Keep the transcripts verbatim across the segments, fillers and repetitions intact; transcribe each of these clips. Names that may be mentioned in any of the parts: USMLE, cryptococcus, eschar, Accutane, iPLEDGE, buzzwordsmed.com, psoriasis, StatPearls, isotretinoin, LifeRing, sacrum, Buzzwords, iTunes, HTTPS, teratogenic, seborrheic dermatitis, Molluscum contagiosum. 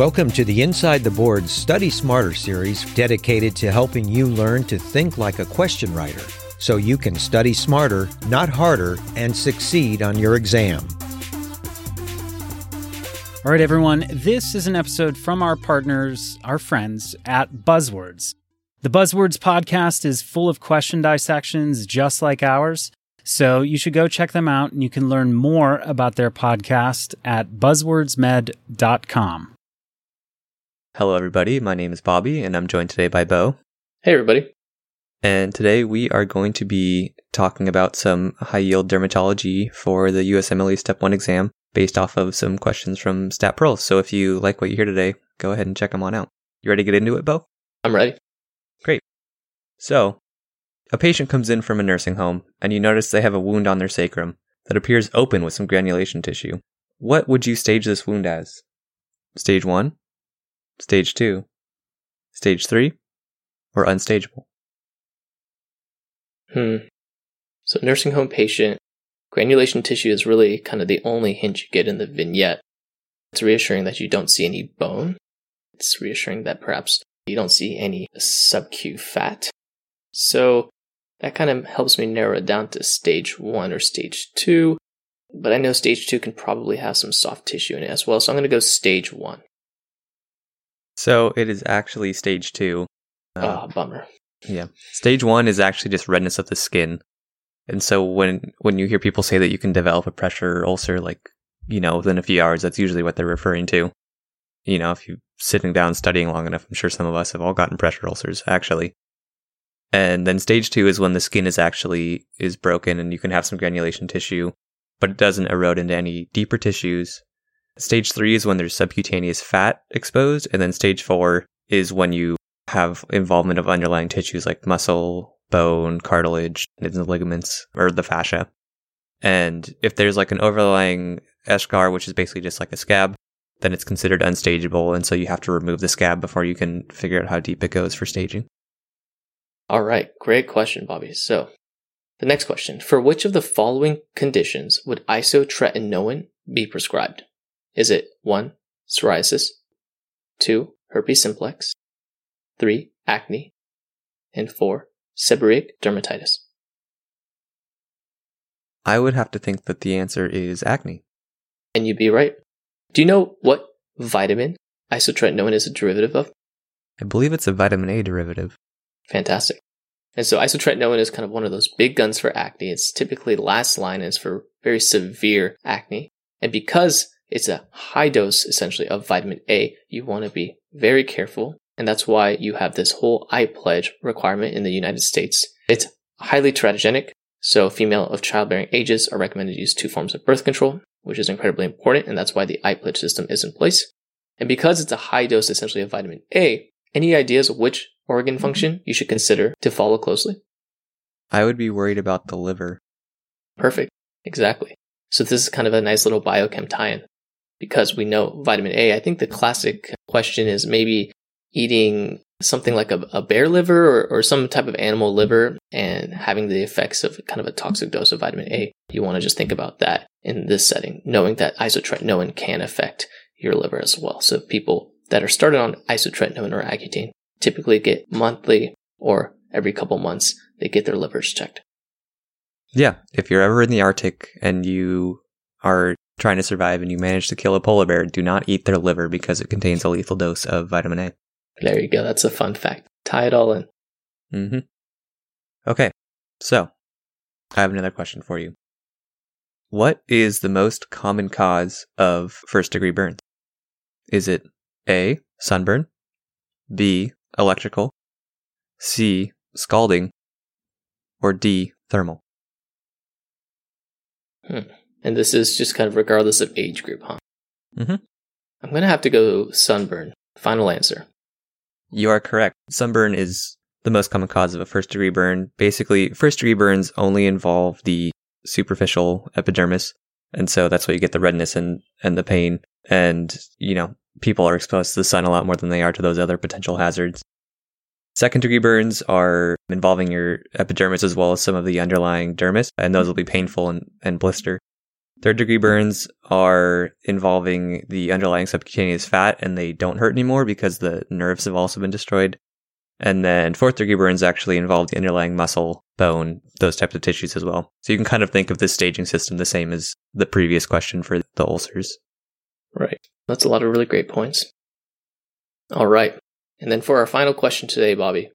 Welcome to the Inside the Boards Study Smarter series dedicated to helping you learn to think like a question writer so you can study smarter, not harder, and succeed on your exam. All right, everyone, this is an episode from our partners, our friends at Buzzwords. The Buzzwords podcast is full of question dissections just like ours, so you should go check them out, and you can learn more about their podcast at buzzwords med dot com. Hello, everybody. My name is Bobby, and I'm joined today by Beau. Hey, everybody. And today we are going to be talking about some high-yield dermatology for the U S M L E Step one exam based off of some questions from StatPearls. So if you like what you hear today, go ahead and check them on out. You ready to get into it, Beau? I'm ready. Great. So a patient comes in from a nursing home, and you notice they have a wound on their sacrum that appears open with some granulation tissue. What would you stage this wound as? Stage one? Stage two, stage three, or unstageable? Hmm. So nursing home patient, granulation tissue is really kind of the only hint you get in the vignette. It's reassuring that you don't see any bone. It's reassuring that perhaps you don't see any sub-Q fat. So that kind of helps me narrow it down to stage one or stage two. But I know stage two can probably have some soft tissue in it as well. So I'm going to go stage one. So it is actually stage two. Uh, oh, bummer. Yeah. Stage one is actually just redness of the skin. And so when when you hear people say that you can develop a pressure ulcer, like, you know, within a few hours, that's usually what they're referring to. You know, if you're sitting down studying long enough, I'm sure some of us have all gotten pressure ulcers, actually. And then stage two is when the skin is actually is broken and you can have some granulation tissue, but it doesn't erode into any deeper tissues. Stage three is when there's subcutaneous fat exposed, and then stage four is when you have involvement of underlying tissues like muscle, bone, cartilage, and the ligaments, or the fascia. And if there's like an overlying eschar, which is basically just like a scab, then it's considered unstageable, and so you have to remove the scab before you can figure out how deep it goes for staging. All right, great question, Bobby. So the next question, for which of the following conditions would isotretinoin be prescribed? Is it one, psoriasis, two, herpes simplex, three, acne, and four, seborrheic dermatitis? I would have to think that the answer is acne. And you'd be right. Do you know what vitamin isotretinoin is a derivative of? I believe it's a vitamin A derivative. Fantastic. And so isotretinoin is kind of one of those big guns for acne. It's typically last line, and it's for very severe acne. And because it's a high dose, essentially, of vitamin A, you want to be very careful, and that's why you have this whole iPLEDGE requirement in the United States. It's highly teratogenic, so female of childbearing ages are recommended to use two forms of birth control, which is incredibly important, and that's why the iPLEDGE system is in place. And because it's a high dose, essentially, of vitamin A, any ideas of which organ function you should consider to follow closely? I would be worried about the liver. Perfect. Exactly. So this is kind of a nice little biochem tie-in. Because we know vitamin A, I think the classic question is maybe eating something like a, a bear liver or, or some type of animal liver and having the effects of kind of a toxic dose of vitamin A. You want to just think about that in this setting, knowing that isotretinoin can affect your liver as well. So people that are started on isotretinoin or Accutane typically get monthly or every couple months, they get their livers checked. Yeah. If you're ever in the Arctic and you are trying to survive and you manage to kill a polar bear, do not eat their liver because it contains a lethal dose of vitamin A. There you go. That's a fun fact. Tie it all in. Mm-hmm. Okay. So I have another question for you. What is the most common cause of first degree burns? Is it A, sunburn, B, electrical, C, scalding, or D, thermal? Hmm. And this is just kind of regardless of age group, huh? Mm-hmm. I'm going to have to go sunburn. Final answer. You are correct. Sunburn is the most common cause of a first-degree burn. Basically, first-degree burns only involve the superficial epidermis, and so that's why you get the redness and, and the pain. And, you know, people are exposed to the sun a lot more than they are to those other potential hazards. Second-degree burns are involving your epidermis as well as some of the underlying dermis, and those will be painful and, and blister. Third degree burns are involving the underlying subcutaneous fat, and they don't hurt anymore because the nerves have also been destroyed. And then fourth degree burns actually involve the underlying muscle, bone, those types of tissues as well. So you can kind of think of this staging system the same as the previous question for the ulcers. Right. That's a lot of really great points. All right. And then for our final question today, Bobby,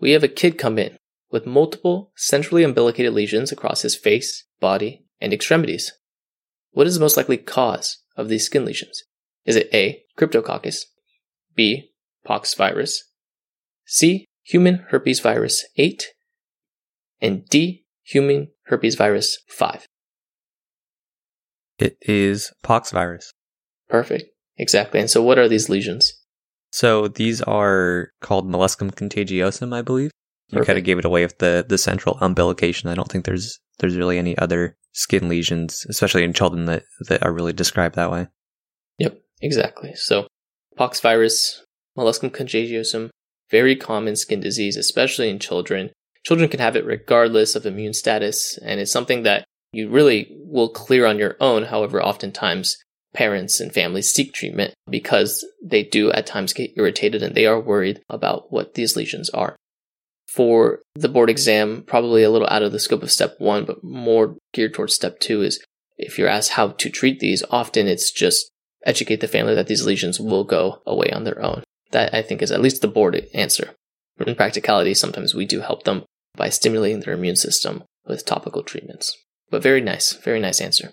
we have a kid come in with multiple centrally umbilicated lesions across his face, body, and extremities. What is the most likely cause of these skin lesions? Is it A, cryptococcus, B, pox virus, C, human herpes virus eight, and D, human herpes virus five? It is pox virus. Perfect. Exactly. And so what are these lesions? So these are called molluscum contagiosum, I believe. You Perfect. Kind of gave it away with the, the central umbilication. I don't think there's there's really any other skin lesions, especially in children, that, that are really described that way. Yep, exactly. So pox virus, molluscum contagiosum, very common skin disease, especially in children. Children can have it regardless of immune status, and it's something that you really will clear on your own. However, oftentimes parents and families seek treatment because they do at times get irritated and they are worried about what these lesions are. For the board exam, probably a little out of the scope of step one, but more geared towards step two, is if you're asked how to treat these, often it's just educate the family that these lesions will go away on their own. That, I think, is at least the board answer. In practicality, sometimes we do help them by stimulating their immune system with topical treatments. But very nice, very nice answer.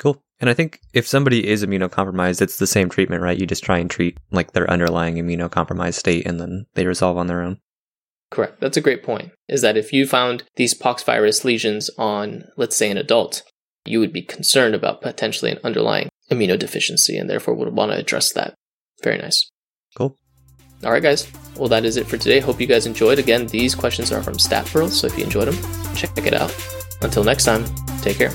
Cool. And I think if somebody is immunocompromised, it's the same treatment, right? You just try and treat like their underlying immunocompromised state, and then they resolve on their own. Correct. That's a great point, is that if you found these poxvirus lesions on, let's say, an adult, you would be concerned about potentially an underlying immunodeficiency and therefore would want to address that. Very nice. Cool. All right, guys. Well, that is it for today. Hope you guys enjoyed. Again, these questions are from StatPearls, so if you enjoyed them, check it out. Until next time, take care.